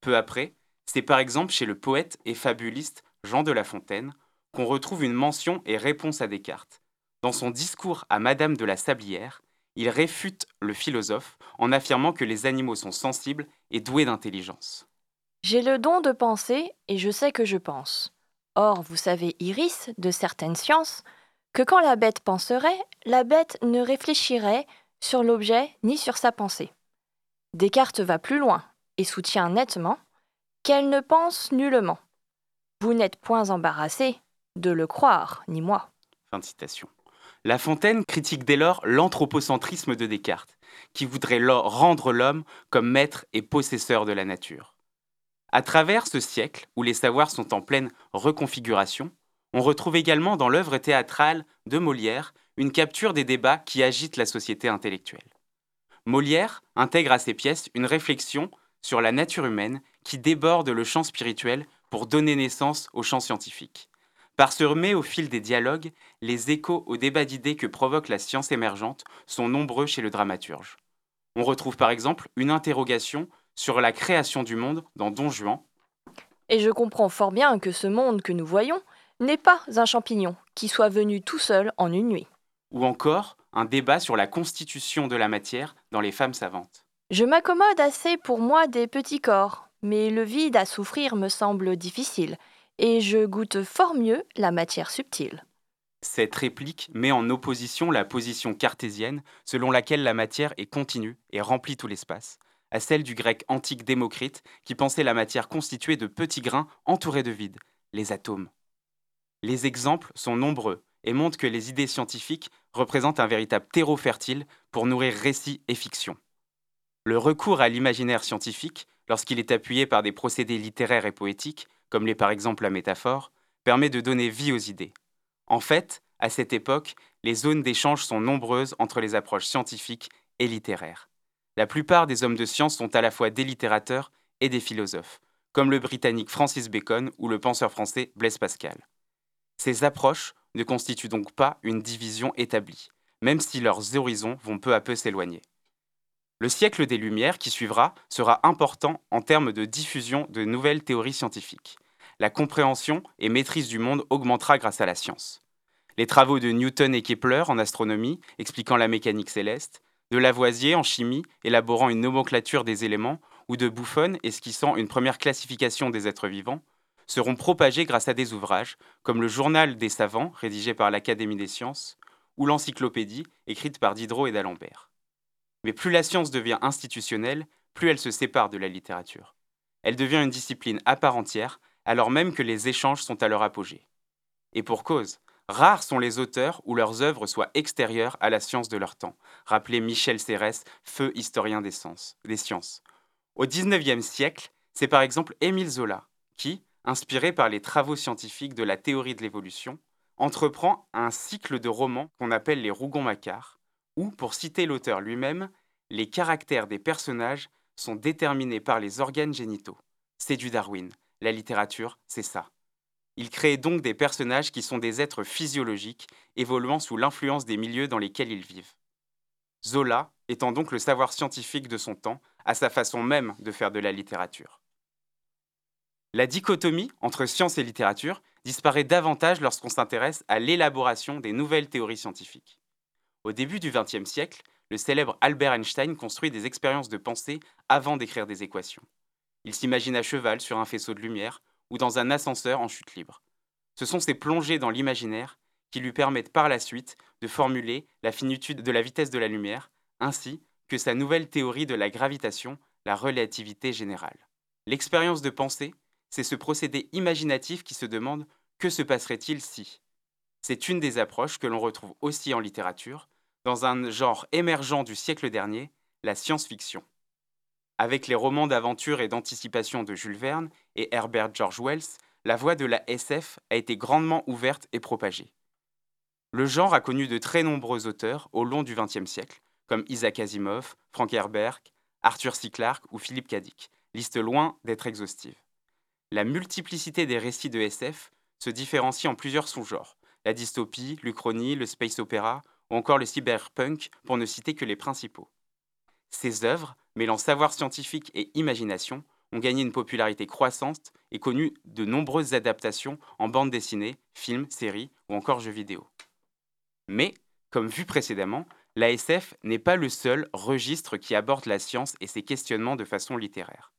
Peu après, c'est par exemple chez le poète et fabuliste Jean de La Fontaine qu'on retrouve une mention et réponse à Descartes. Dans son discours à Madame de la Sablière, il réfute le philosophe en affirmant que les animaux sont sensibles et doués d'intelligence. J'ai le don de penser et je sais que je pense. Or, vous savez, Iris, de certaines sciences, que quand la bête penserait, la bête ne réfléchirait sur l'objet ni sur sa pensée. Descartes va plus loin et soutient nettement qu'elle ne pense nullement. Vous n'êtes point embarrassé de le croire, ni moi. Fin de citation. La Fontaine critique dès lors l'anthropocentrisme de Descartes, qui voudrait rendre l'homme comme maître et possesseur de la nature. À travers ce siècle, où les savoirs sont en pleine reconfiguration, on retrouve également dans l'œuvre théâtrale de Molière une capture des débats qui agitent la société intellectuelle. Molière intègre à ses pièces une réflexion sur la nature humaine qui déborde le champ spirituel pour donner naissance au champ scientifique. Par ce remède au fil des dialogues, les échos au débat d'idées que provoque la science émergente sont nombreux chez le dramaturge. On retrouve par exemple une interrogation sur la création du monde dans Don Juan. Et je comprends fort bien que ce monde que nous voyons n'est pas un champignon qui soit venu tout seul en une nuit. Ou encore un débat sur la constitution de la matière dans Les Femmes savantes. Je m'accommode assez pour moi des petits corps, mais le vide à souffrir me semble difficile, et je goûte fort mieux la matière subtile. Cette réplique met en opposition la position cartésienne selon laquelle la matière est continue et remplit tout l'espace, à celle du grec antique Démocrite qui pensait la matière constituée de petits grains entourés de vide, les atomes. Les exemples sont nombreux et montrent que les idées scientifiques représentent un véritable terreau fertile pour nourrir récits et fictions. Le recours à l'imaginaire scientifique, lorsqu'il est appuyé par des procédés littéraires et poétiques, comme l'est par exemple la métaphore, permet de donner vie aux idées. En fait, à cette époque, les zones d'échange sont nombreuses entre les approches scientifiques et littéraires. La plupart des hommes de science sont à la fois des littérateurs et des philosophes, comme le Britannique Francis Bacon ou le penseur français Blaise Pascal. Ces approches ne constituent donc pas une division établie, même si leurs horizons vont peu à peu s'éloigner. Le siècle des Lumières qui suivra sera important en termes de diffusion de nouvelles théories scientifiques. La compréhension et maîtrise du monde augmentera grâce à la science. Les travaux de Newton et Kepler en astronomie, expliquant la mécanique céleste, de Lavoisier en chimie, élaborant une nomenclature des éléments, ou de Buffon esquissant une première classification des êtres vivants, seront propagés grâce à des ouvrages comme le Journal des savants, rédigé par l'Académie des sciences, ou l'Encyclopédie, écrite par Diderot et d'Alembert. Mais plus la science devient institutionnelle, plus elle se sépare de la littérature. Elle devient une discipline à part entière, alors même que les échanges sont à leur apogée. Et pour cause, rares sont les auteurs où leurs œuvres soient extérieures à la science de leur temps, rappelait Michel Serres, feu historien des sciences. Au XIXe siècle, c'est par exemple Émile Zola qui, inspiré par les travaux scientifiques de la théorie de l'évolution, entreprend un cycle de romans qu'on appelle les Rougon-Macquart, où, pour citer l'auteur lui-même, les caractères des personnages sont déterminés par les organes génitaux. C'est du Darwin, la littérature, c'est ça. Il crée donc des personnages qui sont des êtres physiologiques, évoluant sous l'influence des milieux dans lesquels ils vivent. Zola étant donc le savoir scientifique de son temps, à sa façon même de faire de la littérature. La dichotomie entre science et littérature disparaît davantage lorsqu'on s'intéresse à l'élaboration des nouvelles théories scientifiques. Au début du XXe siècle, le célèbre Albert Einstein construit des expériences de pensée avant d'écrire des équations. Il s'imagine à cheval sur un faisceau de lumière ou dans un ascenseur en chute libre. Ce sont ces plongées dans l'imaginaire qui lui permettent par la suite de formuler la finitude de la vitesse de la lumière, ainsi que sa nouvelle théorie de la gravitation, la relativité générale. L'expérience de pensée, c'est ce procédé imaginatif qui se demande « que se passerait-il si ?» C'est une des approches que l'on retrouve aussi en littérature, dans un genre émergent du siècle dernier, la science-fiction. Avec les romans d'aventure et d'anticipation de Jules Verne et Herbert George Wells, la voie de la SF a été grandement ouverte et propagée. Le genre a connu de très nombreux auteurs au long du XXe siècle, comme Isaac Asimov, Frank Herbert, Arthur C. Clarke ou Philip K. Dick, liste loin d'être exhaustive. La multiplicité des récits de SF se différencie en plusieurs sous-genres, la dystopie, l'uchronie, le space opéra ou encore le cyberpunk, pour ne citer que les principaux. Ces œuvres, mêlant savoir scientifique et imagination, ont gagné une popularité croissante et connu de nombreuses adaptations en bande dessinée, films, séries ou encore jeux vidéo. Mais, comme vu précédemment, la SF n'est pas le seul registre qui aborde la science et ses questionnements de façon littéraire.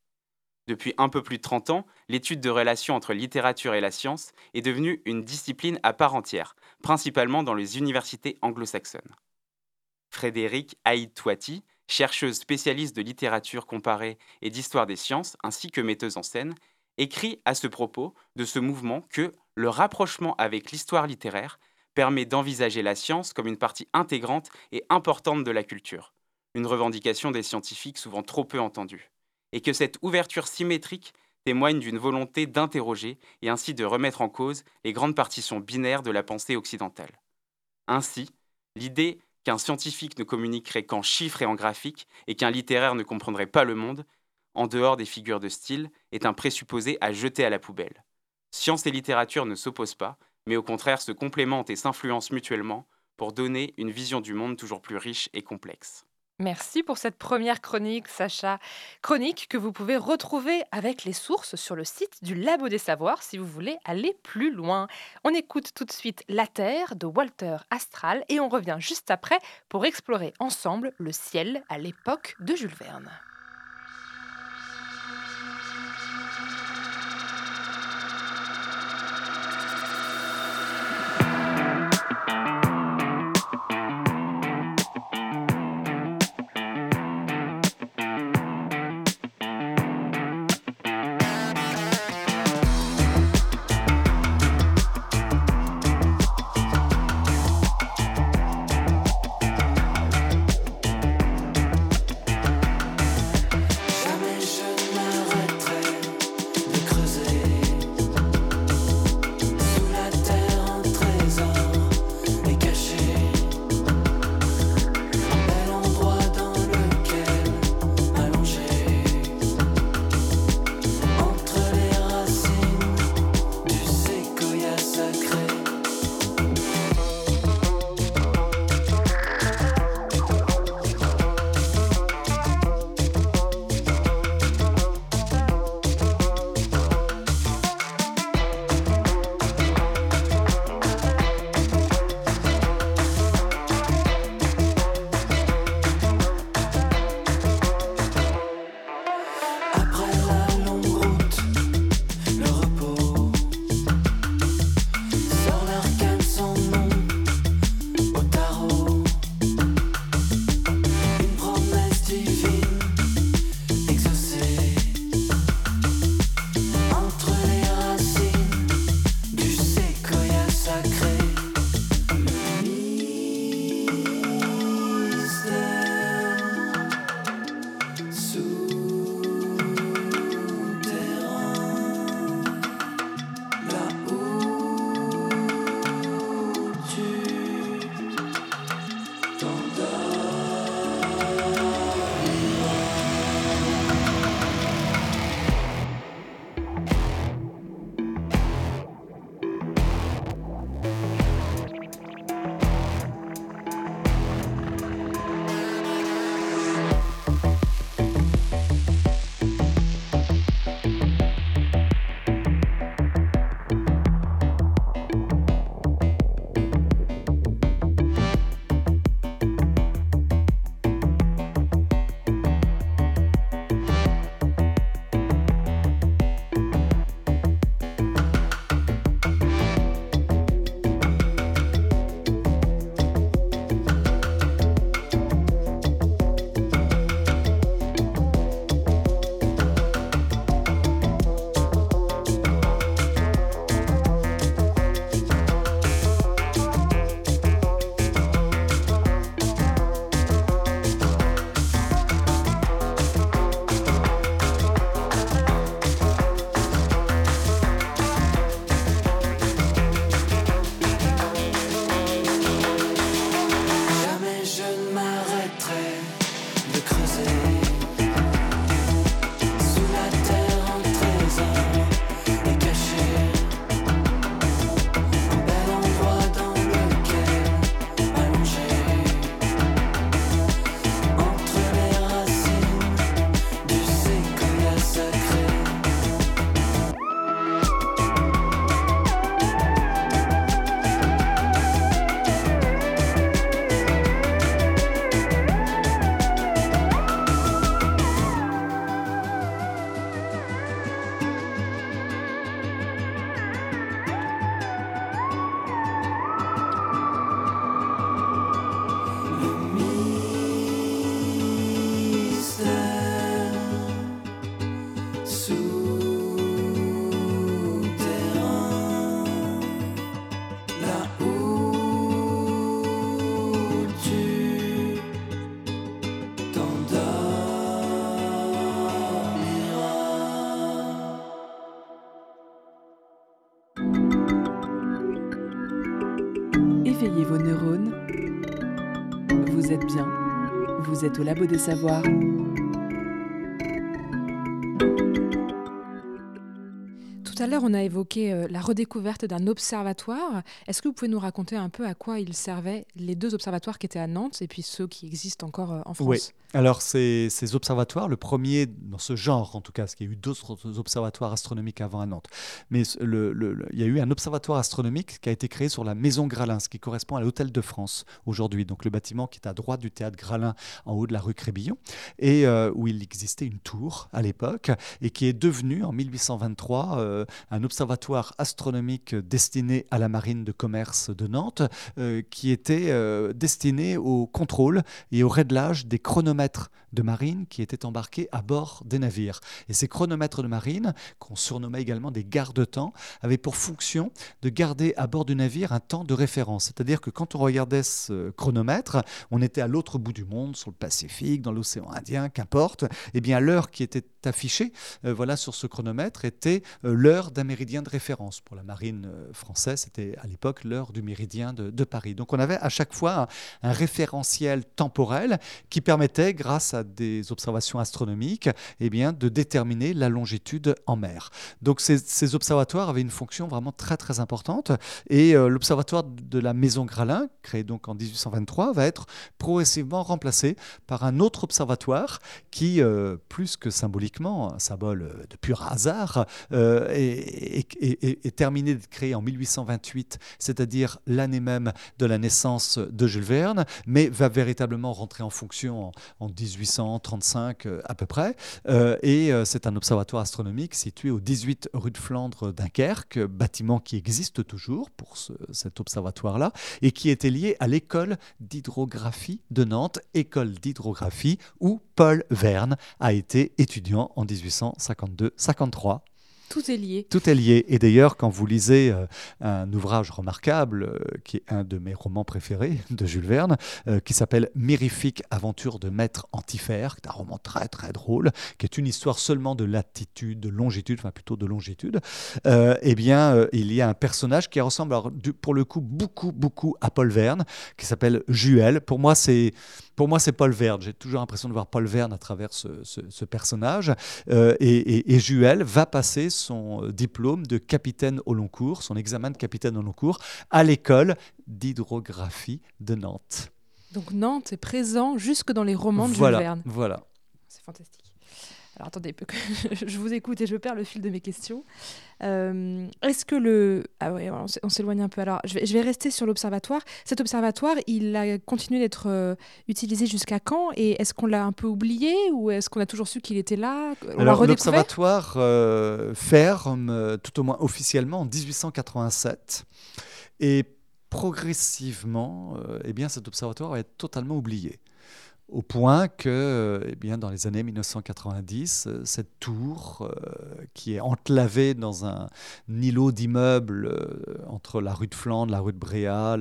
Depuis un peu plus de 30 ans, l'étude de relations entre littérature et la science est devenue une discipline à part entière, principalement dans les universités anglo-saxonnes. Frédéric Aït-Touati, chercheuse spécialiste de littérature comparée et d'histoire des sciences, ainsi que metteuse en scène, écrit à ce propos de ce mouvement que le rapprochement avec l'histoire littéraire permet d'envisager la science comme une partie intégrante et importante de la culture, une revendication des scientifiques souvent trop peu entendue, et que cette ouverture symétrique témoigne d'une volonté d'interroger et ainsi de remettre en cause les grandes partitions binaires de la pensée occidentale. Ainsi, l'idée qu'un scientifique ne communiquerait qu'en chiffres et en graphiques et qu'un littéraire ne comprendrait pas le monde, en dehors des figures de style, est un présupposé à jeter à la poubelle. Science et littérature ne s'opposent pas, mais au contraire se complémentent et s'influencent mutuellement pour donner une vision du monde toujours plus riche et complexe. Merci pour cette première chronique, Sacha. Chronique que vous pouvez retrouver avec les sources sur le site du Labo des Savoirs si vous voulez aller plus loin. On écoute tout de suite La Terre de Walter Astral et on revient juste après pour explorer ensemble le ciel à l'époque de Jules Verne. Réveillez vos neurones. Vous êtes bien. Vous êtes au Labo des Savoirs. Tout à l'heure, on a évoqué la redécouverte d'un observatoire. Est-ce que vous pouvez nous raconter un peu à quoi ils servaient, les deux observatoires qui étaient à Nantes et puis ceux qui existent encore en France ? Oui, alors ces observatoires, le premier dans ce genre en tout cas, parce qu'il y a eu d'autres observatoires astronomiques avant à Nantes, mais il y a eu un observatoire astronomique qui a été créé sur la Maison Gralin, ce qui correspond à l'Hôtel de France aujourd'hui, donc le bâtiment qui est à droite du théâtre Gralin, en haut de la rue Crébillon, et où il existait une tour à l'époque, et qui est devenue en 1823... un observatoire astronomique destiné à la marine de commerce de Nantes, qui était destiné au contrôle et au réglage des chronomètres de marine qui étaient embarqués à bord des navires. Et ces chronomètres de marine, qu'on surnommait également des garde-temps, avaient pour fonction de garder à bord du navire un temps de référence. C'est-à-dire que quand on regardait ce chronomètre, on était à l'autre bout du monde, sur le Pacifique, dans l'océan Indien, qu'importe. Et bien l'heure qui était affichée sur ce chronomètre était l'heure d'un méridien de référence. Pour la marine française, c'était à l'époque l'heure du méridien de Paris. Donc on avait à chaque fois un référentiel temporel qui permettait, grâce à des observations astronomiques, de déterminer la longitude en mer. Donc ces observatoires avaient une fonction vraiment très très importante, et l'observatoire de la Maison Gralin, créé donc en 1823, va être progressivement remplacé par un autre observatoire qui, plus que symboliquement, un symbole de pur hasard, est terminé de créer en 1828, c'est-à-dire l'année même de la naissance de Jules Verne, mais va véritablement rentrer en fonction en 1835 à peu près. C'est un observatoire astronomique situé au 18 rue de Flandre, Dunkerque, bâtiment qui existe toujours pour cet observatoire-là, et qui était lié à l'école d'hydrographie de Nantes, école d'hydrographie où Paul Verne a été étudiant en 1852-53. Tout est lié. Tout est lié. Et d'ailleurs, quand vous lisez un ouvrage remarquable, qui est un de mes romans préférés de Jules Verne, qui s'appelle « Mirifique aventure de Maître Antifer », qui est un roman très très drôle, qui est une histoire seulement de latitude, de longitude, enfin plutôt de longitude, il y a un personnage qui ressemble pour le coup beaucoup à Paul Verne, qui s'appelle Juel. Pour moi, c'est Paul Verne. J'ai toujours l'impression de voir Paul Verne à travers ce personnage. Et Juel va passer son diplôme de capitaine au long cours, son examen de capitaine au long cours, à l'école d'hydrographie de Nantes. Donc Nantes est présent jusque dans les romans de Jules Verne. Voilà. C'est fantastique. Alors attendez, je vous écoute et je perds le fil de mes questions. Est-ce que Ah oui, on s'éloigne un peu. Alors, je vais rester sur l'observatoire. Cet observatoire, il a continué d'être utilisé jusqu'à quand ? Et est-ce qu'on l'a un peu oublié ou est-ce qu'on a toujours su qu'il était là ? Alors, l'observatoire ferme, tout au moins officiellement, en 1887. Et progressivement, cet observatoire va être totalement oublié. Au point que, dans les années 1990, cette tour qui est enclavée dans un îlot d'immeubles entre la rue de Flandre, la rue de Bréa,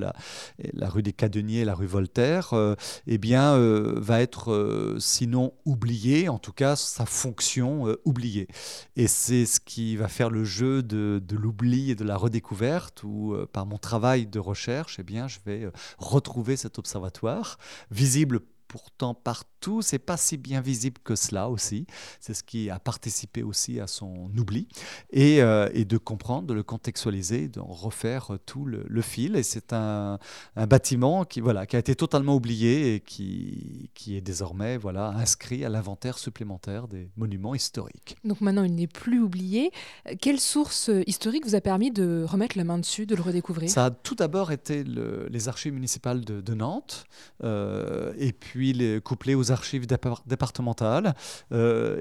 la rue des Cadeniers et la rue Voltaire, va être sinon oubliée, en tout cas sa fonction oubliée. Et c'est ce qui va faire le jeu de l'oubli et de la redécouverte, où par mon travail de recherche, je vais retrouver cet observatoire visible pourtant partout, c'est pas si bien visible que cela aussi. C'est ce qui a participé aussi à son oubli. Et de comprendre, de le contextualiser, d'en refaire tout le fil. Et c'est un bâtiment qui a été totalement oublié et qui est désormais inscrit à l'inventaire supplémentaire des monuments historiques. Donc maintenant, il n'est plus oublié. Quelle source historique vous a permis de remettre la main dessus, de le redécouvrir ? Ça a tout d'abord été les archives municipales de Nantes. Et puis couplé aux archives départementales,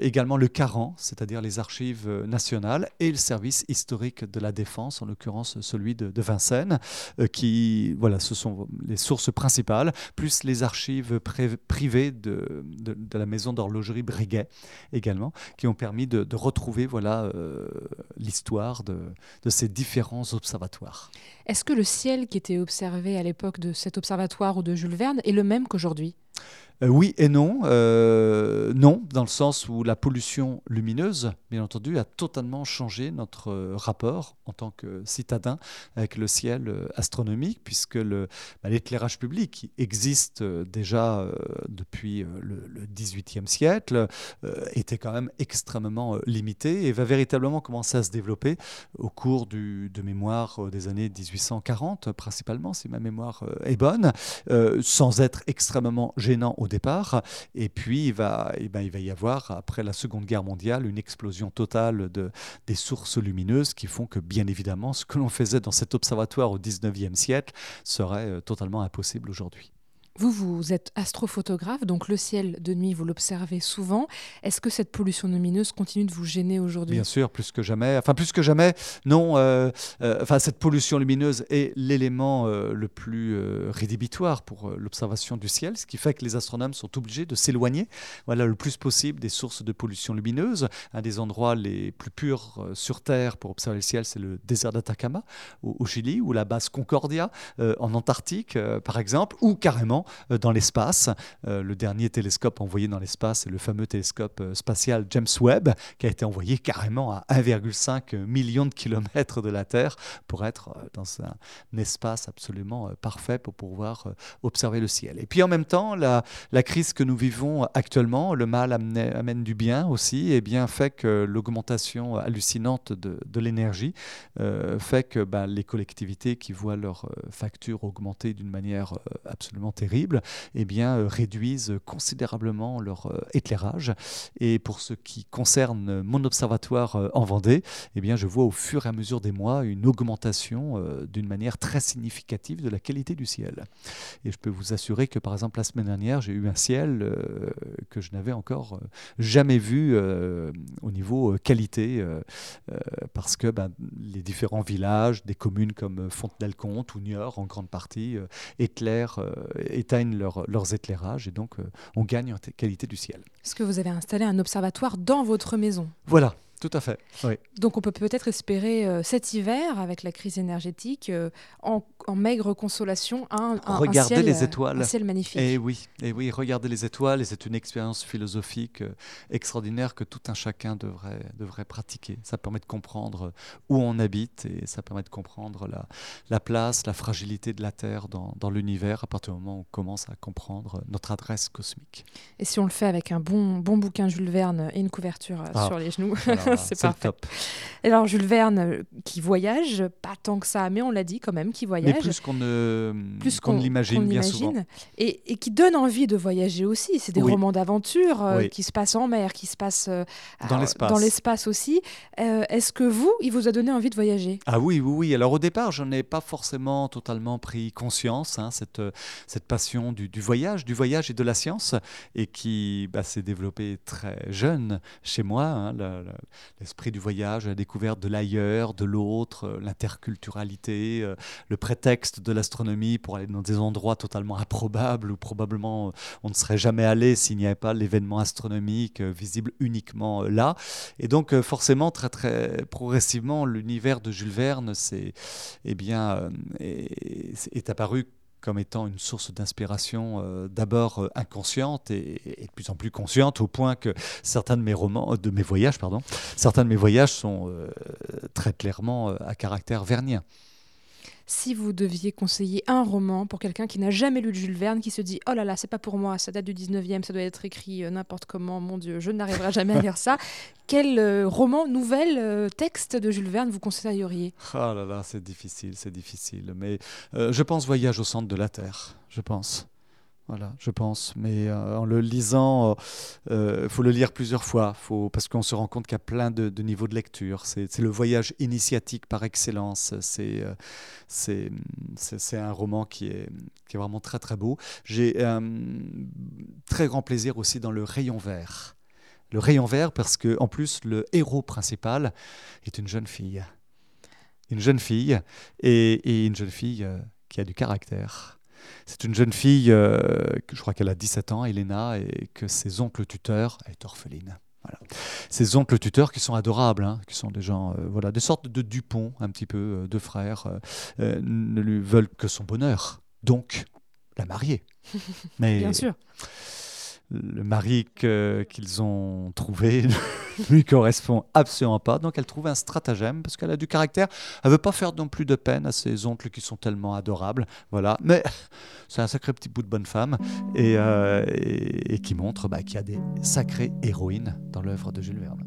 également le Caran, c'est-à-dire les archives nationales, et le service historique de la Défense, en l'occurrence celui de Vincennes, ce sont les sources principales, plus les archives privées de la maison d'horlogerie Breguet également, qui ont permis de retrouver l'histoire de ces différents observatoires. Est-ce que le ciel qui était observé à l'époque de cet observatoire ou de Jules Verne est le même qu'aujourd'hui ? Oui et non. Non, dans le sens où la pollution lumineuse, bien entendu, a totalement changé notre rapport en tant que citadin avec le ciel astronomique, puisque l'éclairage public qui existe déjà depuis le XVIIIe siècle était quand même extrêmement limité et va véritablement commencer à se développer au cours de mémoire des années 1840, principalement, si ma mémoire est bonne, sans être extrêmement gênant au départ. Et puis, il va y avoir, après la Seconde Guerre mondiale, une explosion totale des sources lumineuses qui font que, bien évidemment, ce que l'on faisait dans cet observatoire au XIXe siècle serait totalement impossible aujourd'hui. Vous êtes astrophotographe, donc le ciel de nuit, vous l'observez souvent. Est-ce que cette pollution lumineuse continue de vous gêner aujourd'hui ? Bien sûr, plus que jamais. Enfin, plus que jamais, non. Cette pollution lumineuse est l'élément le plus rédhibitoire pour l'observation du ciel, ce qui fait que les astronomes sont obligés de s'éloigner le plus possible des sources de pollution lumineuse. Un des endroits les plus purs sur Terre pour observer le ciel, c'est le désert d'Atacama au Chili, ou la base Concordia en Antarctique, par exemple, ou carrément dans l'espace. Le dernier télescope envoyé dans l'espace, c'est le fameux télescope spatial James Webb, qui a été envoyé carrément à 1,5 million de kilomètres de la Terre pour être dans un espace absolument parfait pour pouvoir observer le ciel. Et puis en même temps, la crise que nous vivons actuellement, le mal amène du bien aussi, et bien fait que l'augmentation hallucinante de l'énergie fait que les collectivités qui voient leurs factures augmenter d'une manière absolument terrible, réduisent considérablement leur éclairage. Et pour ce qui concerne mon observatoire en Vendée, je vois au fur et à mesure des mois une augmentation d'une manière très significative de la qualité du ciel. Et je peux vous assurer que, par exemple, la semaine dernière, j'ai eu un ciel que je n'avais encore jamais vu au niveau qualité, parce que les différents villages, des communes comme Fontenay-le-Comte ou Niort, en grande partie, éclairent éteignent leurs éclairages, et donc on gagne en qualité du ciel. Est-ce que vous avez installé un observatoire dans votre maison ? Voilà, tout à fait. Oui. Donc on peut peut-être espérer cet hiver, avec la crise énergétique, en maigre consolation, un ciel magnifique. Et oui, regarder les étoiles, c'est une expérience philosophique extraordinaire que tout un chacun devrait pratiquer. Ça permet de comprendre où on habite, et ça permet de comprendre la place, la fragilité de la Terre dans l'univers, à partir du moment où on commence à comprendre notre adresse cosmique. Et si on le fait avec un bon bouquin Jules Verne et une couverture sur les genoux, c'est parfait. Top. Alors Jules Verne qui voyage, pas tant que ça, mais on l'a dit quand même, qui voyage. Mais plus qu'on ne l'imagine bien souvent. Et qui donne envie de voyager aussi. C'est des romans d'aventure qui se passent en mer, qui se passent dans l'espace aussi. Est-ce que il vous a donné envie de voyager ? Ah oui. Alors au départ, je n'ai pas forcément totalement pris conscience, cette passion du voyage et de la science, et qui s'est développée très jeune chez moi. L'esprit du voyage, la découverte de l'ailleurs, de l'autre, l'interculturalité, le prétexte de l'astronomie pour aller dans des endroits totalement improbables où probablement on ne serait jamais allé s'il n'y avait pas l'événement astronomique visible uniquement là. Et donc forcément, très très progressivement, l'univers de Jules Verne est apparu comme étant une source d'inspiration d'abord inconsciente et de plus en plus consciente, au point que certains de mes voyages sont très clairement à caractère vernien. Si vous deviez conseiller un roman pour quelqu'un qui n'a jamais lu de Jules Verne, qui se dit « Oh là là, c'est pas pour moi, ça date du 19e, ça doit être écrit n'importe comment, mon Dieu, je n'arriverai jamais à lire ça », quel roman, nouvelle, texte de Jules Verne vous conseilleriez ? Ah là là, c'est difficile. Mais je pense « Voyage au centre de la Terre », je pense. Voilà, je pense. Mais en le lisant, faut le lire plusieurs fois, parce qu'on se rend compte qu'il y a plein de niveaux de lecture. C'est le voyage initiatique par excellence. C'est un roman qui est vraiment très très beau. J'ai un très grand plaisir aussi dans Le Rayon Vert, parce que en plus le héros principal est une jeune fille et une jeune fille qui a du caractère. C'est une jeune fille, je crois qu'elle a 17 ans, Elena, et que ses oncles tuteurs, elle est orpheline. Voilà. Ces oncles tuteurs qui sont adorables, qui sont des gens, des sortes de Dupont, un petit peu, de frères, ne lui veulent que son bonheur. Donc, la marier. Mais, bien sûr. le mari qu'ils ont trouvé lui correspond absolument pas. Donc elle trouve un stratagème parce qu'elle a du caractère. Elle veut pas faire non plus de peine à ses oncles qui sont tellement adorables. Voilà. Mais c'est un sacré petit bout de bonne femme et qui montre qu'il y a des sacrées héroïnes dans l'œuvre de Jules Verne.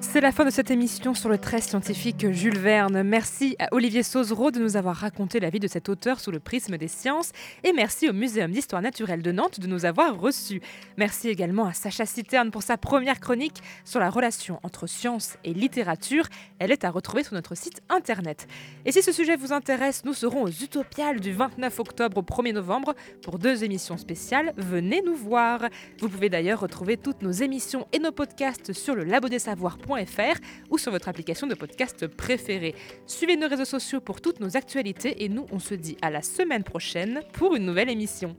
C'est la fin de cette émission sur le très scientifique Jules Verne. Merci à Olivier Sauzereau de nous avoir raconté la vie de cet auteur sous le prisme des sciences et merci au Muséum d'Histoire Naturelle de Nantes de nous avoir reçus. Merci également à Sacha Citerne pour sa première chronique sur la relation entre science et littérature. Elle est à retrouver sur notre site internet. Et si ce sujet vous intéresse, nous serons aux Utopiales du 29 octobre au 1er novembre pour 2 émissions spéciales. Venez nous voir. Vous pouvez d'ailleurs retrouver toutes nos émissions et nos podcasts sur le labodesavoirs.fr ou sur votre application de podcast préférée. Suivez nos réseaux sociaux pour toutes nos actualités et nous, on se dit à la semaine prochaine pour une nouvelle émission.